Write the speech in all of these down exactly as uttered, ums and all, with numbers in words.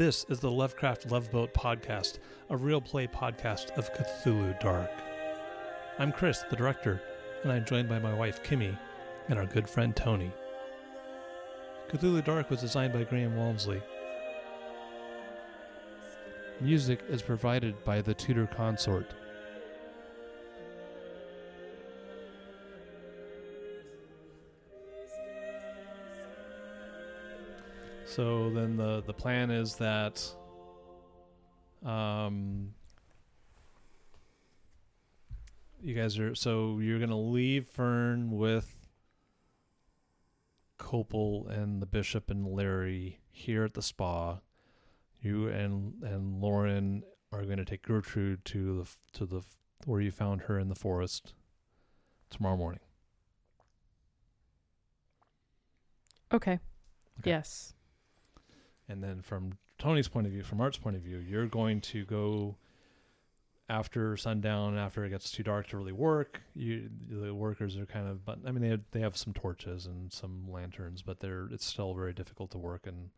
This is the Lovecraft Loveboat Podcast, a real play podcast of Cthulhu Dark. I'm Chris, the director, and I'm joined by my wife, Kimmy, and our good friend, Tony. Cthulhu Dark was designed by Graham Walmsley. Music is provided by The Tudor Consort. So then the, the plan is that um, you guys are... So you're going to leave Fern with Copel and the Bishop and Larry here at the spa. You and and Lauren are going to take Gertrude to the to the where you found her in the forest tomorrow morning. Okay. okay. Yes. And then from Tony's point of view, from Art's point of view, you're going to go after sundown, after it gets too dark to really work. You, the workers are kind of, but I mean, they have, they have some torches and some lanterns, but they're it's still very difficult to work in,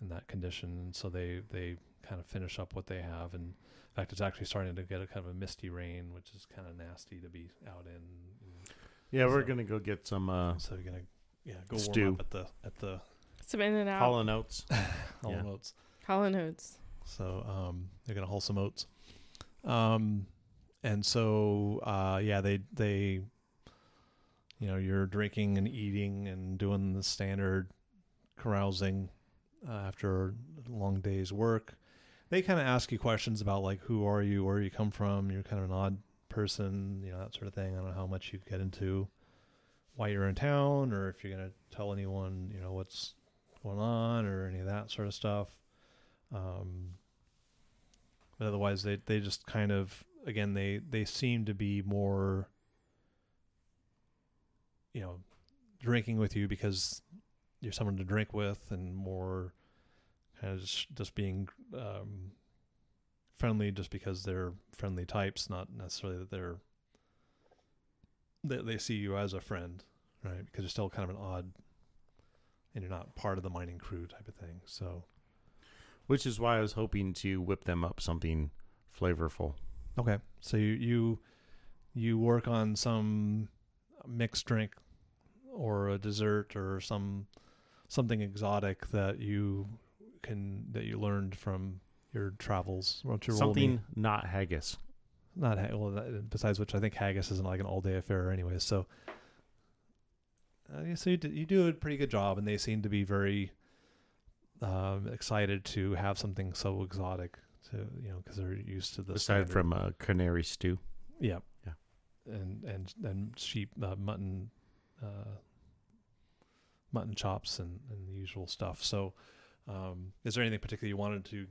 in that condition. And so they, they kind of finish up what they have. And in fact, it's actually starting to get a kind of a misty rain, which is kind of nasty to be out in. Yeah, so, we're going to go get some. Uh, so you're going to yeah go stew. warm up at the at the. Some in and out. Hollow notes. Hollow yeah. notes. Hollow notes. So um, they're going to haul some oats. Um, and so, uh, yeah, they, they, you know, you're drinking and eating and doing the standard carousing uh, after a long day's work. They kind of ask you questions about, like, who are you, where you come from, you're kind of an odd person, you know, that sort of thing. I don't know how much you get into why you're in town or if you're going to tell anyone, you know, what's going on or any of that sort of stuff. Um, but otherwise they, they just kind of, again, they, they seem to be more, you know, drinking with you because you're someone to drink with and more kind of just, just being, um, friendly just because they're friendly types, not necessarily that they're, that they, they see you as a friend, right? Because you're still kind of an odd and you're not part of the mining crew type of thing. So, which is why I was hoping to whip them up something flavorful. Okay. So you you, you work on some mixed drink or a dessert or some something exotic that you can that you learned from your travels. What's your something not haggis. Not ha- well. That, besides which, I think haggis isn't like an all-day affair, anyway. So, uh, so you do, you do a pretty good job, and they seem to be very um, excited to have something so exotic, to you know, because they're used to the aside standard. From a canary stew. Yeah, yeah, and and and sheep uh, mutton, uh, mutton chops, and, and the usual stuff. So, um, is there anything particular you wanted to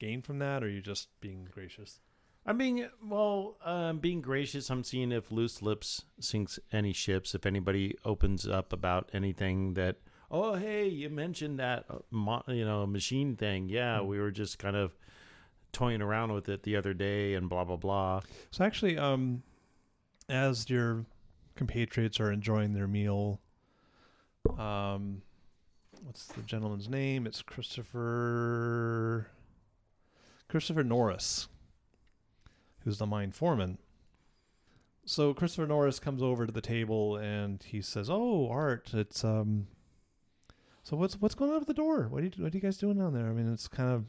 gain from that, or are you just being gracious? I'm being, well, uh, being gracious. I'm seeing if Loose Lips sinks any ships, if anybody opens up about anything that, oh, hey, you mentioned that, uh, you know, machine thing. Yeah, we were just kind of toying around with it the other day and blah, blah, blah. So actually, um, as your compatriots are enjoying their meal, um, what's the gentleman's name? It's Christopher, Christopher Norris. Who's the mine foreman. So Christopher Norris comes over to the table and he says, "Oh, Art, it's um. So what's what's going on at the door? What are you what are you guys doing down there? I mean, it's kind of.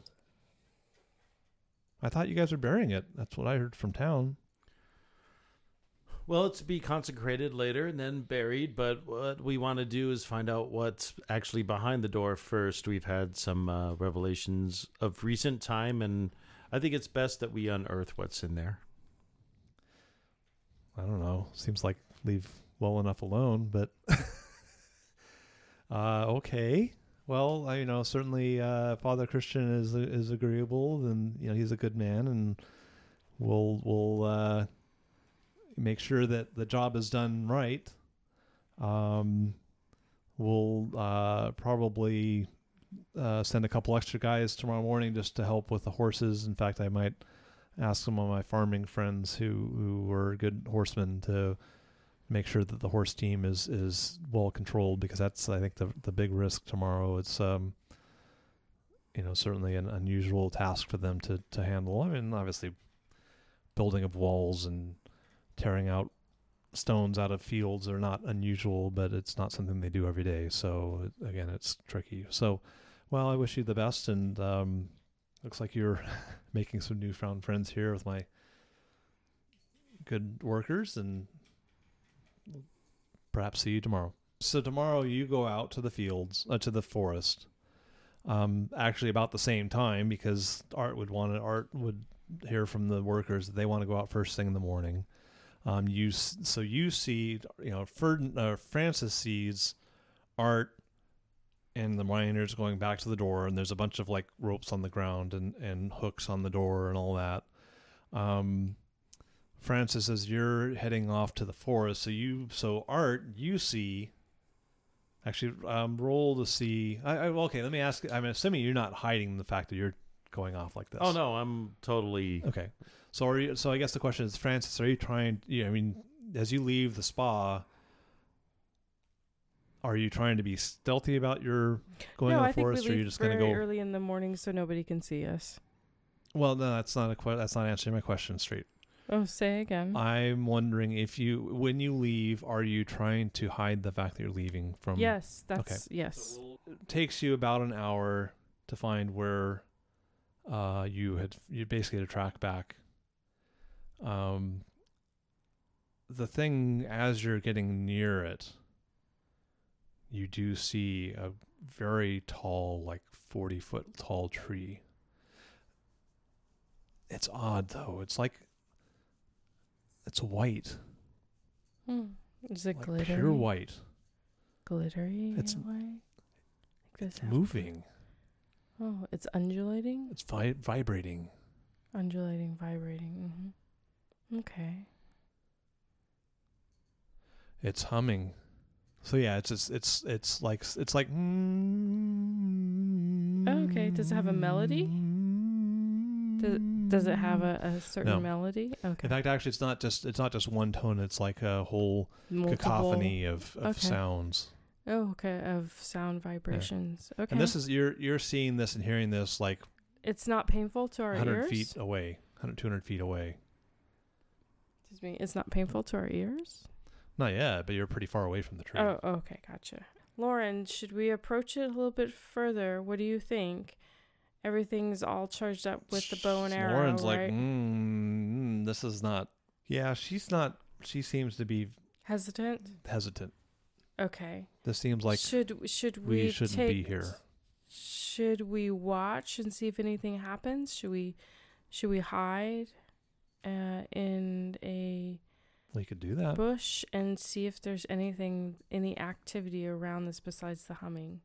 I thought you guys were burying it. That's what I heard from town. Well, it's to be consecrated later and then buried. But what we want to do is find out what's actually behind the door first. We've had some uh, revelations of recent time and." I think it's best that we unearth what's in there. I don't know. Seems like leave well enough alone, but uh, okay. Well, I, you know, certainly uh, Father Christian is is agreeable, and you know he's a good man, and we'll we'll uh, make sure that the job is done right. Um, we'll uh, probably. Uh, send a couple extra guys tomorrow morning just to help with the horses. In fact, I might ask some of my farming friends who, who were good horsemen to make sure that the horse team is, is well controlled because that's, I think, the the big risk tomorrow. It's, um, you you know, certainly an unusual task for them to, to handle. I mean, obviously, building of walls and tearing out stones out of fields are not unusual, but it's not something they do every day. So, again, it's tricky. So, well, I wish you the best, and um, looks like you're making some newfound friends here with my good workers, and perhaps see you tomorrow. So tomorrow you go out to the fields, uh, to the forest, um, actually about the same time, because Art would want to, Art would hear from the workers that they want to go out first thing in the morning. Um, you so you see, you know, Ferd, uh, Francis sees Art and the miners going back to the door, and there's a bunch of like ropes on the ground and, and hooks on the door and all that. Um, Francis says you're heading off to the forest, so you so Art you see. Actually, um, roll to see. I, I, okay, let me ask. I'm assuming you're not hiding the fact that you're going off like this. Oh no, I'm totally okay. So are you, so I guess the question is, Francis, are you trying? You know, I mean, as you leave the spa, are you trying to be stealthy about your going no, to the I forest, think we leave or are you just going to go early in the morning so nobody can see us? Well, no, that's not a que- that's not answering my question straight. Oh, say again. I'm wondering if you, when you leave, are you trying to hide the fact that you're leaving from? Yes, that's okay. Yes. It takes you about an hour to find where uh, you had. You basically had to track back. Um. The thing, as you're getting near it, you do see a very tall, like forty foot tall tree. It's odd though. It's like it's white. Hmm. Is it like glittery? Pure white. Glittery. It's white. It's moving. Oh, it's undulating. It's vi- vibrating. Undulating, vibrating. Mm-hmm. Okay. It's humming. So yeah, it's it's it's it's like it's like. Oh, okay. Does it have a melody? Does, does it have a, a certain no. melody? Okay. In fact, actually, it's not just it's not just one tone. It's like a whole Multiple. cacophony of, of okay. sounds. Oh, okay. Of sound vibrations. Yeah. Okay. And this is you're you're seeing this and hearing this like. It's not painful to our ears. one hundred feet away, one hundred, two hundred feet away. Excuse me. It's not painful to our ears. Not yet, but you're pretty far away from the tree. Oh, okay, gotcha. Lauren, should we approach it a little bit further? What do you think? Everything's all charged up with the bow and arrow. Lauren's right? like, mm, mm, this is not... Yeah, she's not... She seems to be... Hesitant? Hesitant. Okay. This seems like... Should, should we, we shouldn't take, be here. Should we watch and see if anything happens? Should we, should we hide uh, in a... We could do that. Bush and see if there's anything, any activity around this besides the humming.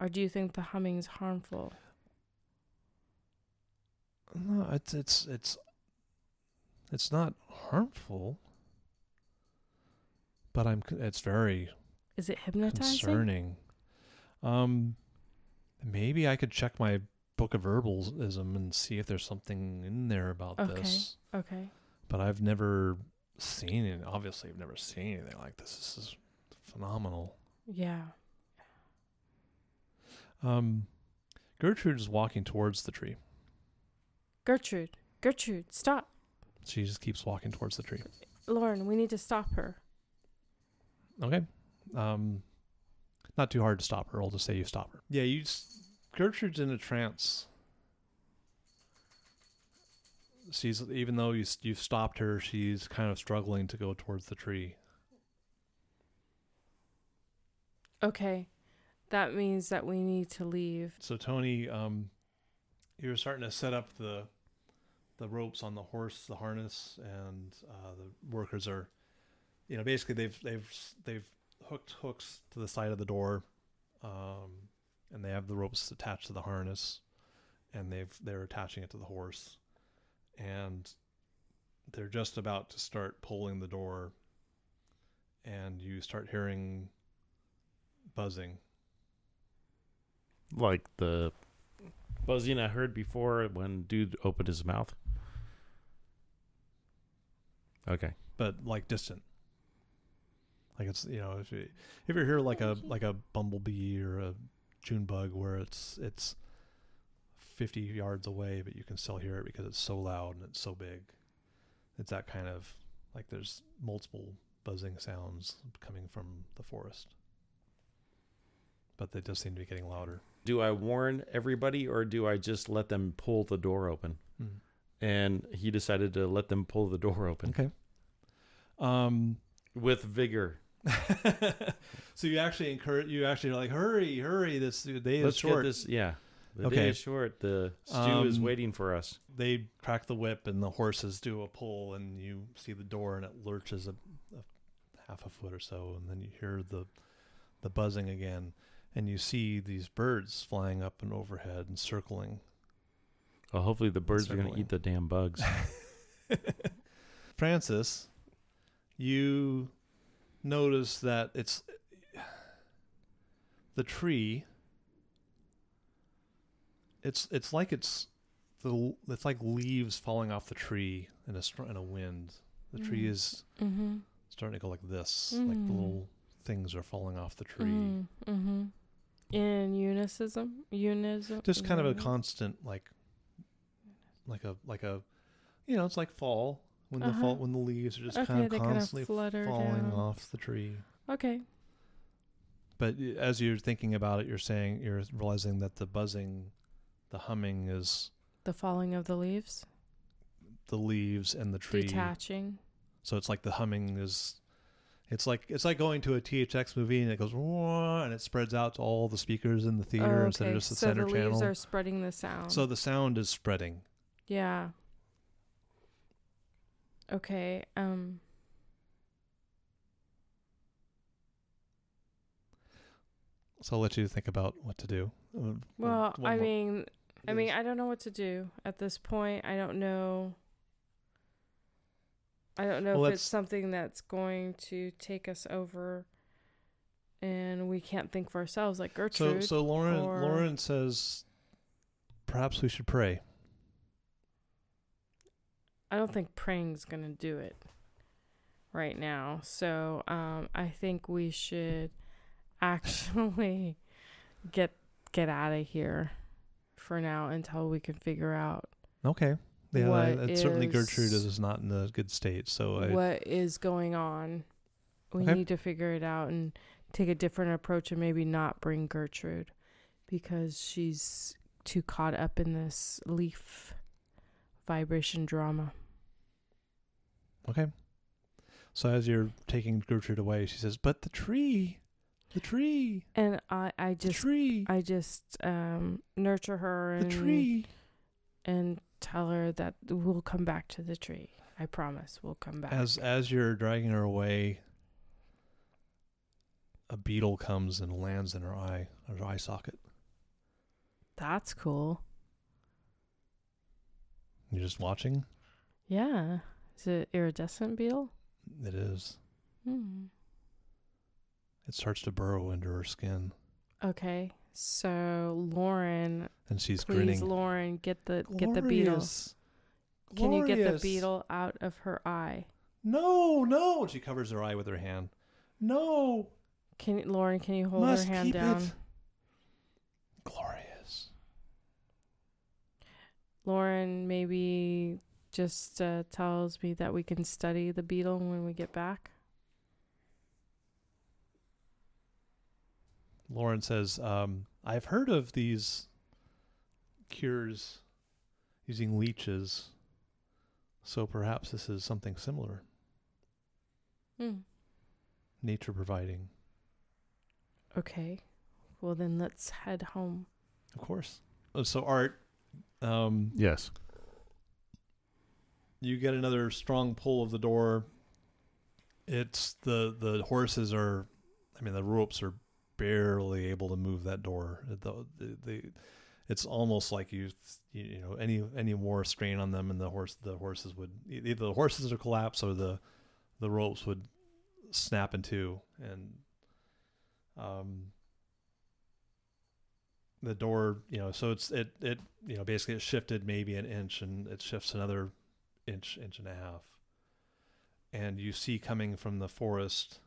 Or do you think the humming's harmful? No, it's it's it's it's not harmful. But I'm. It's very. Is it hypnotizing? Concerning. Um, maybe I could check my book of herbalism and see if there's something in there about okay. this. Okay. Okay. But I've never seen it. Obviously, I've never seen anything like this. This is phenomenal. Yeah. Um, Gertrude is walking towards the tree. Gertrude. Gertrude, stop. She just keeps walking towards the tree. Lauren, we need to stop her. Okay. Um, not too hard to stop her. I'll just say you stop her. Yeah, you. S- Gertrude's in a trance. She's even though you you've stopped her, she's kind of struggling to go towards the tree. Okay, that means that we need to leave. So Tony, um, you were starting to set up the the ropes on the horse, the harness, and uh, the workers are, you know, basically they've they've they've hooked hooks to the side of the door, um, and they have the ropes attached to the harness, and they've they're attaching it to the horse. And they're just about to start pulling the door, and you start hearing buzzing. Like the buzzing I heard before when dude opened his mouth. Okay. But like distant. Like it's, you know, if, you, if you're here like a like a bumblebee or a Junebug where it's it's fifty yards away, but you can still hear it because it's so loud and it's so big. It's that kind of, like, there's multiple buzzing sounds coming from the forest, but they just seem to be getting louder. Do I warn everybody, or do I just let them pull the door open? Mm-hmm. And he decided to let them pull the door open. Okay. Um, with vigor. So you actually encourage, you actually are like, hurry, hurry. This day Let's is short. Get this, yeah. The okay. day is short. The stew um, is waiting for us. They crack the whip and the horses do a pull, and you see the door and it lurches a, a half a foot or so. And then you hear the, the buzzing again, and you see these birds flying up and overhead and circling. Well, hopefully the birds are going to eat the damn bugs. Francis, you notice that it's the tree. It's it's like it's the it's like leaves falling off the tree in a in a wind. The mm. tree is mm-hmm. starting to go like this, mm. like the little things are falling off the tree. Mm. Mm-hmm. In unicism, unism, just kind of a constant like. Like a like a, you know, it's like fall when uh-huh. the fall when the leaves are just okay, kind of constantly kind of falling down. Off the tree. Okay. But as you're thinking about it, you're saying you're realizing that the buzzing, the humming is the falling of the leaves, the leaves and the tree detaching. So it's like the humming is, it's like it's like going to a T H X movie and it goes wah, and it spreads out to all the speakers in the theater oh, okay. instead of just the so center the channel. So the leaves are spreading the sound. So the sound is spreading. Yeah. Okay. Um. So I'll let you think about what to do. Well, I mean, I mean, I don't know what to do at this point. I don't know. I don't know if it's something that's going to take us over, and we can't think for ourselves, like Gertrude. So, so Lauren, Lauren says, perhaps we should pray. I don't think praying's going to do it right now. So um, I think we should actually get get out of here for now until we can figure out. Okay. Yeah, I, is, certainly Gertrude is not in a good state. So I, what is going on? We okay. need to figure it out and take a different approach and maybe not bring Gertrude because she's too caught up in this leaf vibration drama. Okay. So as you're taking Gertrude away, she says, but the tree, the tree. And I, I just, tree. I just um, nurture her and, the tree. And tell her that we'll come back to the tree. I promise we'll come back. As, as you're dragging her away, a beetle comes and lands in her eye, her eye socket. That's cool. You're just watching? Yeah. Is it iridescent beetle? It is. Mm. It starts to burrow into her skin. Okay. So Lauren, and she's please, grinning. Lauren, get the Glorious. get the beetle. Can Glorious. you get the beetle out of her eye? No, no. She covers her eye with her hand. No. Can Lauren? Can you hold Must her hand keep down? It. Glorious. Lauren maybe just uh, tells me that we can study the beetle when we get back. Lauren says, um, I've heard of these cures using leeches, so perhaps this is something similar. Hmm. Nature providing. Okay. Well, then let's head home. Of course. So, Art... Um, yes. You get another strong pull of the door. It's the, the horses are, I mean, the ropes are barely able to move that door. The, the, the, it's almost like you, you know, any, any more strain on them and the horse, the horses would either the horses would collapse or the, the ropes would snap in two. And, um, the door, you know, so it's, it, it, you know, basically it shifted maybe an inch and it shifts another inch, inch and a half. And you see coming from the forest,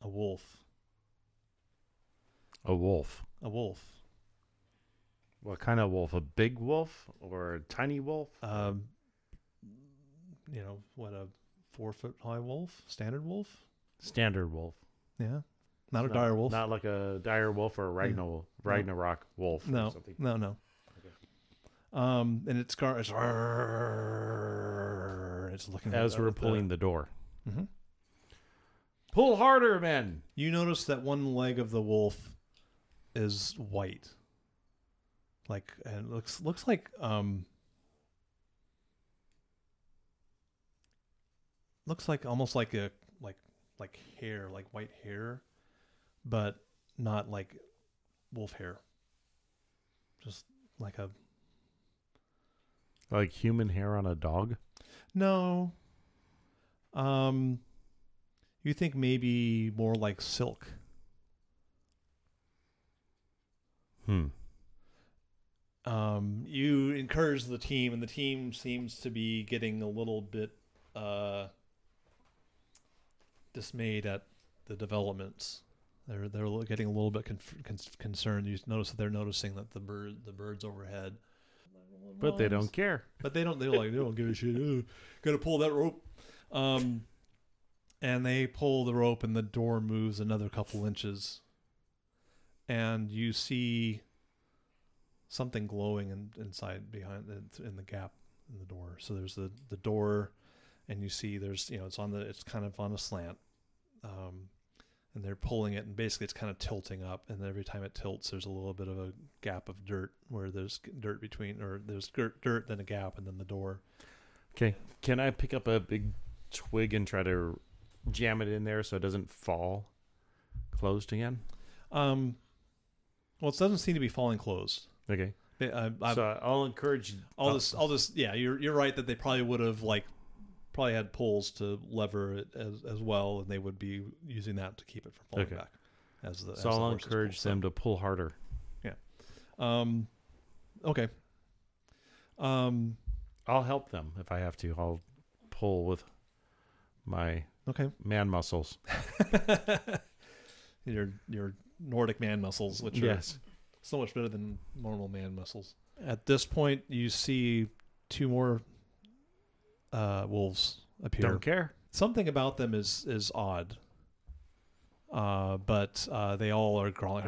a wolf. A wolf. A wolf. What kind of wolf? A big wolf or a tiny wolf? Um, you know, what, a four-foot-high wolf? Standard wolf? Standard wolf. Yeah. Not a no, dire wolf. Not like a dire wolf or a Ragnarok yeah. no. wolf no. or something. No, no, no. Okay. Um, and its car is... It's looking As we're pulling the, the door. Mm-hmm. Pull harder, men! You notice that one leg of the wolf is white. Like, and it looks looks like um looks like almost like a like like hair, like white hair, but not like wolf hair. Just like a like human hair on a dog? No. Um you think maybe more like silk. Hmm. Um, you encourage the team, and the team seems to be getting a little bit uh, dismayed at the developments. They're they're getting a little bit con- concerned. You notice that they're noticing that the bird the birds overhead, but they don't care. But they don't. They're like they don't give a shit. Ooh, gotta pull that rope. Um, and they pull the rope, and the door moves another couple inches, and you see something glowing in, inside behind the, in the gap in the door. So there's the, the door, and you see there's, you know, it's on the, it's kind of on a slant, um, and they're pulling it, and basically it's kind of tilting up, and every time it tilts, there's a little bit of a gap of dirt where there's dirt between, or there's dirt, dirt then a gap, and then the door. Okay. Can I pick up a big twig and try to jam it in there so it doesn't fall closed again? Um, well, it doesn't seem to be falling closed. Okay, uh, so I'll encourage all oh. this. All this, yeah. You're you're right that they probably would have like probably had pulls to lever it as, as well, and they would be using that to keep it from falling okay. back. As the so as I'll the encourage them to pull harder. Yeah. Um. Okay. Um. I'll help them if I have to. I'll pull with my okay man muscles. your your Nordic man muscles, which yes. are. So much better than normal man muscles. At this point, you see two more uh, wolves appear. Don't care. Something about them is is odd, uh, but uh, they all are growling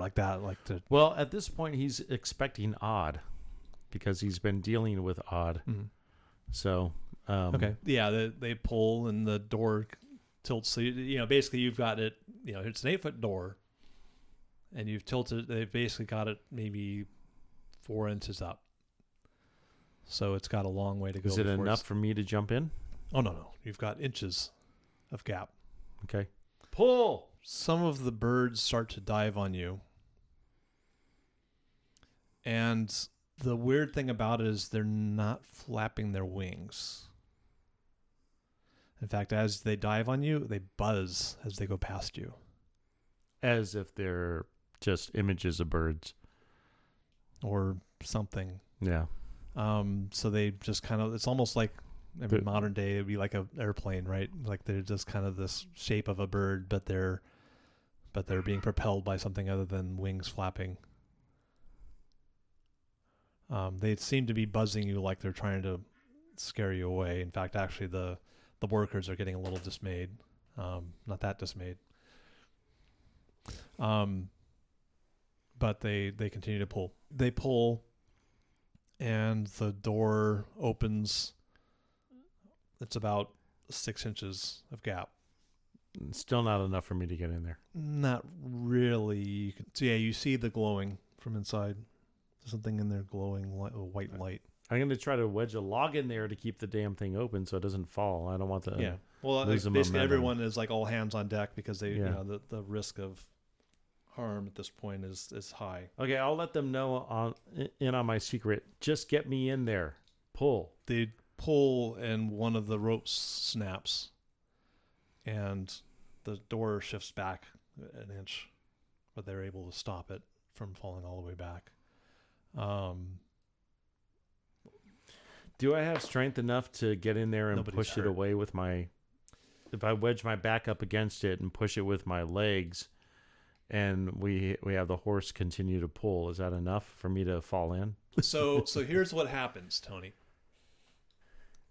like that. Like to... Well, at this point, he's expecting odd because he's been dealing with odd. Mm-hmm. So um, okay, yeah, they, they pull and the door tilts. So you, you know, basically, you've got it. You know, it's an eight foot door. And you've tilted, they've basically got it maybe four inches up. So it's got a long way to go. Is it enough for me to jump in? Oh, no, no. You've got inches of gap. Okay. Pull! Some of the birds start to dive on you. And the weird thing about it is they're not flapping their wings. In fact, as they dive on you, they buzz as they go past you. As if they're... just images of birds or something. Yeah. Um, so they just kind of, it's almost like I mean, modern day, it'd be like a airplane, right? Like they're just kind of this shape of a bird, but they're, but they're being propelled by something other than wings flapping. Um, they seem to be buzzing you like they're trying to scare you away. In fact, actually the, the workers are getting a little dismayed. Um, not that dismayed. Um, But they, they continue to pull. They pull, and the door opens. It's about six inches of gap. Still not enough for me to get in there. Not really. So yeah, you see the glowing from inside. There's something in there glowing, light, a white light. I'm going to try to wedge a log in there to keep the damn thing open so it doesn't fall. I don't want to. Yeah. Well, lose basically momentum. Everyone is like all hands on deck because they, yeah. you know, the, the risk of harm at this point is is high. Okay, I'll let them know on in on my secret. Just get me in there. Pull. They pull, and one of the ropes snaps, and the door shifts back an inch, but they're able to stop it from falling all the way back. Um, do I have strength enough to get in there and push hurt. It away with my? If I wedge my back up against it and push it with my legs. and we we have the horse continue to pull. Is that enough for me to fall in? So so here's what happens, Tony.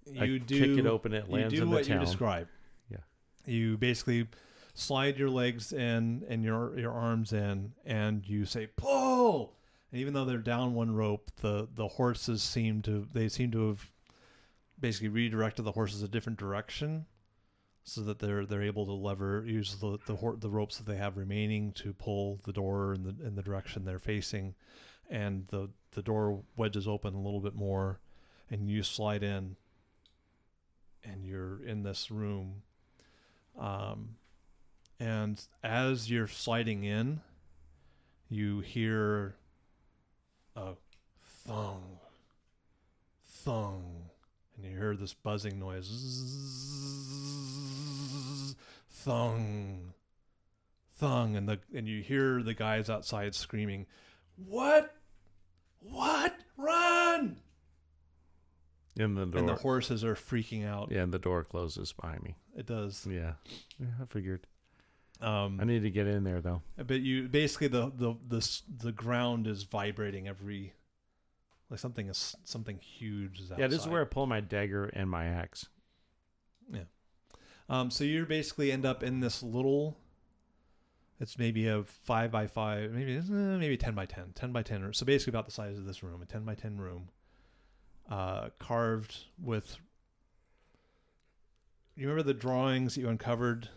You I do kick it open. It lands you do in the what town. You describe. Yeah. You basically slide your legs in and your your arms in, and you say pull. And even though they're down one rope, the the horses seem to they seem to have basically redirected the horses a different direction, so that they're they're able to lever use the the, ho- the ropes that they have remaining to pull the door in the in the direction they're facing, and the the door wedges open a little bit more, and you slide in. And you're in this room, um, and as you're sliding in, you hear a thong, thong, and you hear this buzzing noise, zzz, thong, thong, and the and you hear the guys outside screaming, "What? What? Run!" In the door. And the horses are freaking out. Yeah, and the door closes behind me. It does. Yeah, yeah I figured. Um, I need to get in there though. But you basically the the the the ground is vibrating every, like something is something huge is outside. Yeah, this is where I pull my dagger and my axe. Yeah. Um. So you basically end up in this little. It's maybe a five by five, maybe maybe ten by ten, ten by ten. So basically about the size of this room, a ten by ten room. Uh, carved with, you remember the drawings that you uncovered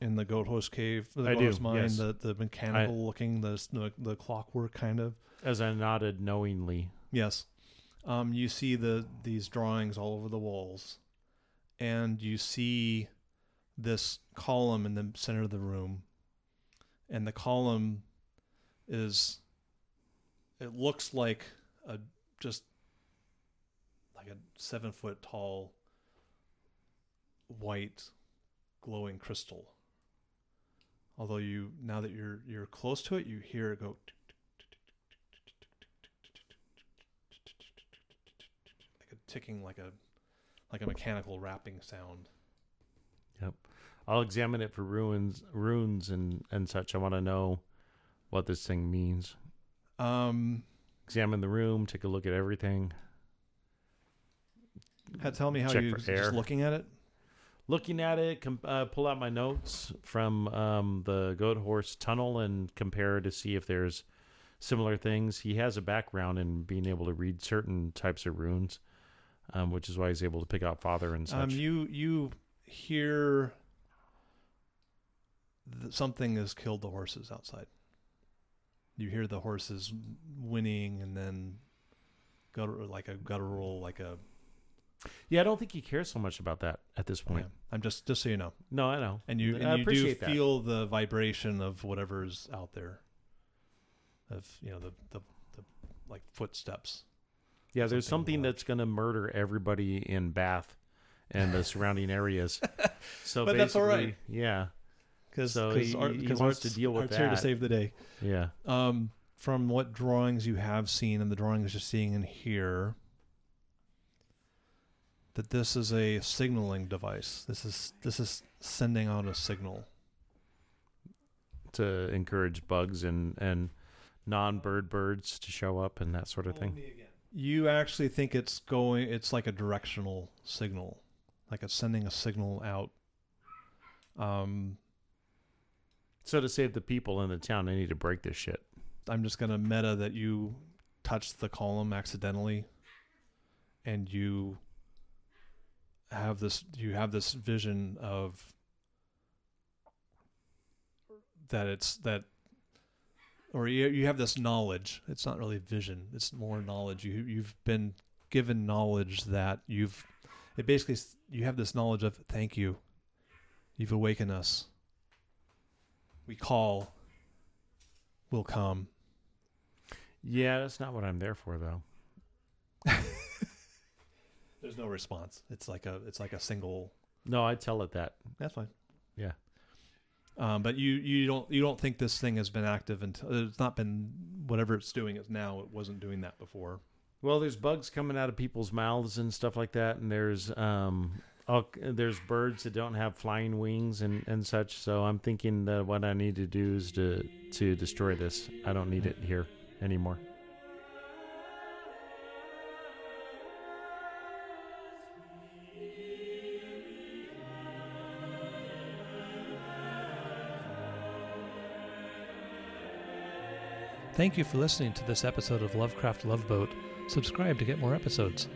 in the Goat Host Cave? The I Goat do, Host Mine, yes. The, the mechanical I, looking, the, the clockwork kind of. As I nodded knowingly. Yes. Um, you see the these drawings all over the walls. And you see this column in the center of the room. And the column is, it looks like a just... like a seven foot tall white glowing crystal. Although you now that you're you're close to it, you hear it go like a ticking, like a like a mechanical rapping sound. Yep. I'll examine it for ruins runes and, and such. I want to know what this thing means. Um examine the room, take a look at everything. Tell me how you just looking at it. Looking at it, com- uh, pull out my notes from um, the Goat Horse Tunnel and compare to see if there's similar things. He has a background in being able to read certain types of runes, um, which is why he's able to pick out Father and such. Um, you you hear that something has killed the horses outside. You hear the horses whinnying and then gutter- like a guttural, like a. Yeah, I don't think he cares so much about that at this point. Yeah. I'm just just so you know. No, I know, and you and I you do that. Feel the vibration of whatever's out there. Of you know the the, the like footsteps. Yeah, there's something, something like. That's going to murder everybody in Bath and the surrounding areas. So, but that's all right. Yeah, because so he, art, he wants to deal with that. Here to save the day. Yeah. Um, from what drawings you have seen and the drawings you're seeing in here. That this is a signaling device. This is this is sending out a signal to encourage bugs and, and non-bird birds to show up and that sort of thing. You actually think it's going? It's like a directional signal, like it's sending a signal out. Um. So to save the people in the town, they need to break this shit. I'm just gonna meta that you touched the column accidentally, and you. have this you have this vision of that it's that or you you have this knowledge. It's not really vision, it's more knowledge. You you've been given knowledge that you've it basically you have this knowledge of thank you, you've awakened us, we call, we'll come. Yeah, that's not what I'm there for though. There's no response. It's like a it's like a single. No, I tell it that. That's fine. Yeah. Um, but you, you don't you don't think this thing has been active until it's not been whatever it's doing is now. It wasn't doing that before. Well, there's bugs coming out of people's mouths and stuff like that, and there's um all, there's birds that don't have flying wings and, and such. So I'm thinking that what I need to do is to, to destroy this. I don't need it here anymore. Thank you for listening to this episode of Lovecraft Loveboat. Subscribe to get more episodes.